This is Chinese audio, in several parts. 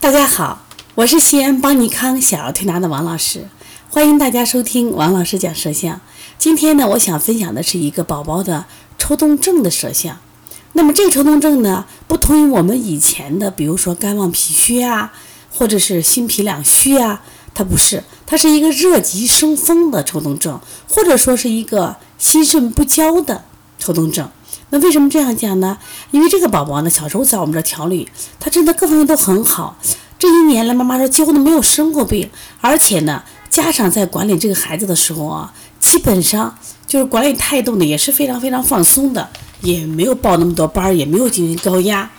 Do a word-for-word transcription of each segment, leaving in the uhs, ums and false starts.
大家好，我是西安邦尼康小儿推拿的王老师，欢迎大家收听王老师讲舌象。今天呢，我想分享的是一个宝宝的抽动症的舌象。那么这个抽动症呢，不同于我们以前的，比如说肝旺脾虚啊，或者是心脾两虚啊，它不是，它是一个热极生风的抽动症，或者说是一个心肾不交的抽动症。那为什么这样讲呢？因为这个宝宝呢，小时候在我们这调理，他真的各方面都很好。这一年来，妈妈说几乎都没有生过病，而且呢，家长在管理这个孩子的时候啊，基本上就是管理态度呢也是非常非常放松的，也没有报那么多班，也没有进行高压。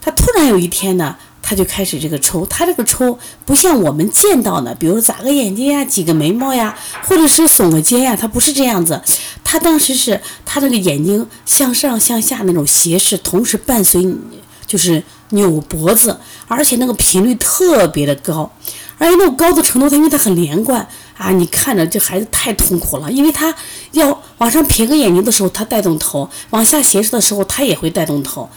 他突然有一天呢，他就开始这个抽，他这个抽不像我们见到的，比如眨个眼睛呀，挤个眉毛呀，或者是耸个肩呀，他不是这样子。他当时是他这个眼睛向上向下那种斜视，同时伴随就是扭脖子，而且那个频率特别的高，而且那种高的程度，它因为它很连贯啊，你看着这孩子太痛苦了，因为他要往上撇个眼睛的时候，他带动头；往下斜视的时候，他也会带动头。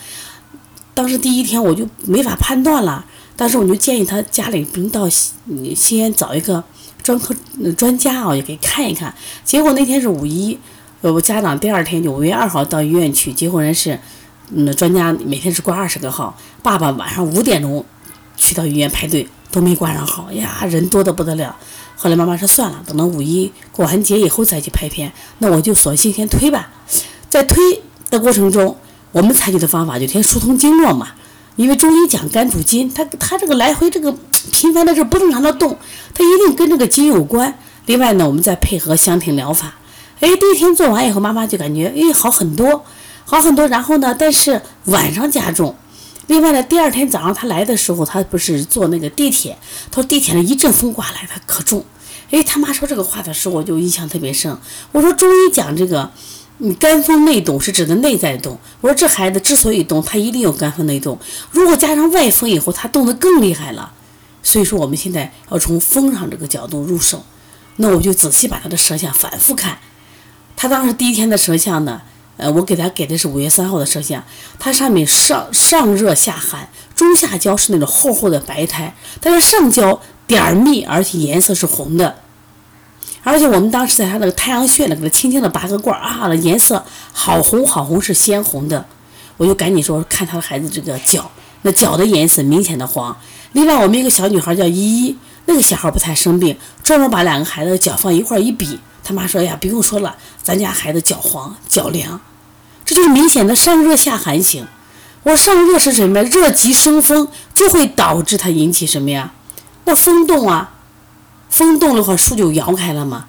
当时第一天我就没法判断了，当时我就建议他家里不能到西安找一个专科专家啊，也可以看一看。结果那天是五一。我家长第二天就五月二号到医院去，结果人是，嗯，专家每天是挂二十个号。爸爸晚上五点钟去到医院排队，都没挂上号呀，人多得不得了。后来妈妈说算了，等到五一过完节以后再去拍片，那我就索性先推吧。在推的过程中，我们采取的方法就先疏通经络嘛，因为中医讲肝主筋，它它这个来回这个频繁的这不正常的动，它一定跟这个筋有关。另外呢，我们再配合香庭疗法。哎，第一天做完以后，妈妈就感觉哎好很多，好很多。然后呢，但是晚上加重。另外呢，第二天早上她来的时候，她不是坐那个地铁，她说地铁上一阵风刮来，她可重。哎，她妈说这个话的时候，我就印象特别深。我说中医讲这个，你肝风内动是指的内在动。我说这孩子之所以动，他一定有肝风内动。如果加上外风以后，他动得更厉害了。所以说我们现在要从风上这个角度入手。那我就仔细把他的舌象反复看。他当时第一天的舌象呢，呃，我给他给的是五月三号的舌象，他上面上上热下寒，中下焦是那种厚厚的白苔，但是上焦点儿密，而且颜色是红的，而且我们当时在他那个太阳穴呢，给他轻轻的拔个罐啊，颜色好红好红，是鲜红的。我就赶紧说看他的孩子这个脚，那脚的颜色明显的黄。另外我们一个小女孩叫依依，那个小孩不太生病，专门把两个孩子的脚放一块一比。他妈说呀，不用说了，咱家孩子脚黄脚凉，这就是明显的上热下寒型。我说上热是什么？热极生风，就会导致它引起什么呀？那风动啊，风动的话树就摇开了嘛。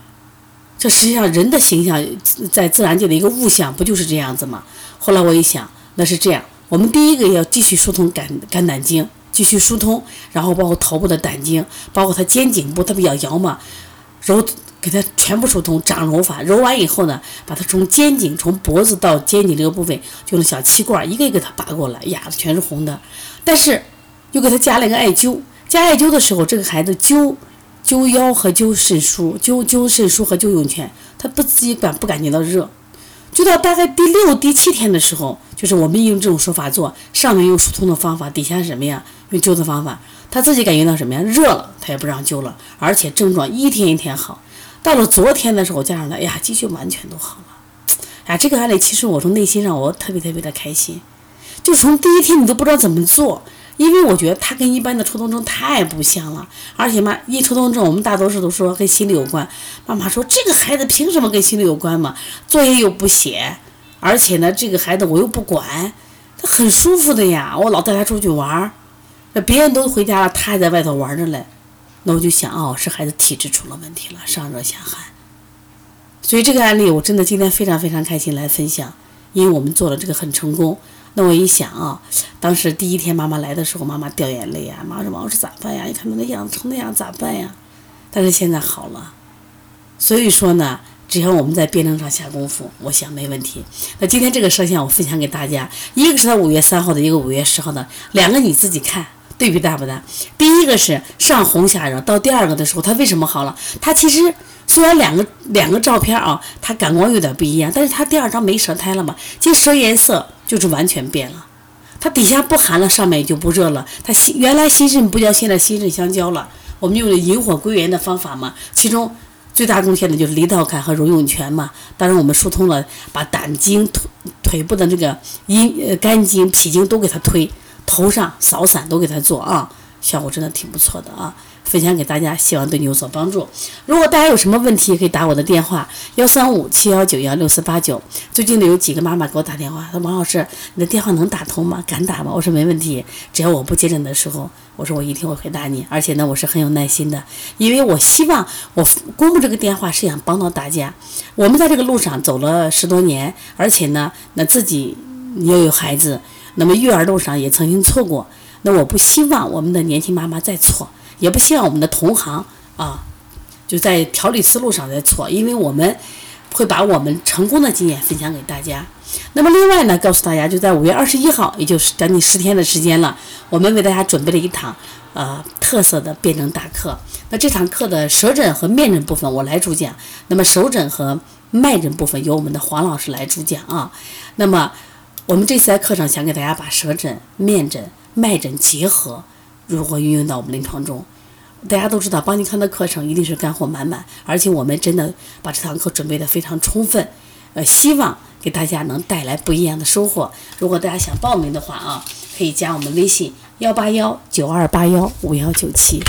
这实际上人的形象在自然界的一个物象，不就是这样子吗？后来我一想，那是这样，我们第一个要继续疏通肝肝胆经，继续疏通，然后包括头部的胆经，包括它肩颈部，它比较摇嘛，揉。给它全部疏通，掌揉法，揉完以后呢，把它从肩颈从脖子到肩颈这个部分，就用小气罐一个一个给它拔过来，呀，全是红的。但是又给它加了一个艾灸，加艾灸的时候，这个孩子灸灸腰和灸肾腧，灸灸肾腧和灸涌泉，他不自己感不感觉到热。就到大概第六第七天的时候，就是我们用这种手法做，上面用疏通的方法，底下是什么呀？用灸的方法，他自己感觉到什么呀？热了，他也不让灸了，而且症状一天一天好。到了昨天的时候，家长呢，哎呀，肌群完全都好了，哎、啊，这个案例其实我从内心上我特别特别的开心，就从第一天你都不知道怎么做，因为我觉得它跟一般的抽动症太不像了，而且嘛，一抽动症我们大多数都说跟心理有关，妈妈说这个孩子凭什么跟心理有关嘛？作业又不写，而且呢，这个孩子我又不管，他很舒服的呀，我老带他出去玩，那别人都回家了，他还在外头玩着嘞。那我就想哦，是孩子体质出了问题了，上热下寒。所以这个案例我真的今天非常非常开心来分享，因为我们做了这个很成功。那我一想啊，当时第一天妈妈来的时候，妈妈掉眼泪啊，妈妈说我说咋办呀？你看那样成那样咋办呀？但是现在好了。所以说呢，只要我们在辩证上下功夫，我想没问题。那今天这个舌象我分享给大家，一个是在五月三号的，一个五月十号的，两个你自己看。对比大不大？第一个是上红下热，到第二个的时候，它为什么好了？它其实虽然两个两个照片啊，它感光有点不一样，但是它第二张没舌苔了嘛，其实舌颜色就是完全变了。它底下不寒了，上面也就不热了。它原来新式不叫，现在新式香蕉了。我们用了引火归元的方法嘛，其中最大贡献的就是离道坎和荣涌泉嘛。当然，我们疏通了，把胆经、腿腿部的这个阴、呃、肝经、脾经都给它推，头上扫散都给它做啊，效果真的挺不错的啊。分享给大家，希望对你有所帮助。如果大家有什么问题，可以打我的电话幺三五七幺九幺六四八九。最近呢，有几个妈妈给我打电话，她说王老师，你的电话能打通吗？敢打吗？我说没问题，只要我不接诊的时候，我说我一定会回答你，而且呢，我是很有耐心的，因为我希望我公布这个电话是想帮到大家。我们在这个路上走了十多年，而且呢，那自己也有孩子，那么育儿路上也曾经错过，那我不希望我们的年轻妈妈再错。也不希望我们的同行啊，就在调理思路上在错，因为我们会把我们成功的经验分享给大家。那么另外呢，告诉大家，就在五月二十一号，也就是将近十天的时间了，我们为大家准备了一堂呃特色的辩证大课。那这堂课的舌诊和面诊部分我来主讲，那么手诊和脉诊部分由我们的黄老师来主讲啊。那么我们这次在课上想给大家把舌诊、面诊、脉诊结合。如何运用到我们临床中？大家都知道，邦尼康的课程一定是干货满满，而且我们真的把这堂课准备得非常充分，呃，希望给大家能带来不一样的收获。如果大家想报名的话啊，可以加我们微信幺八幺九二八幺五幺九七。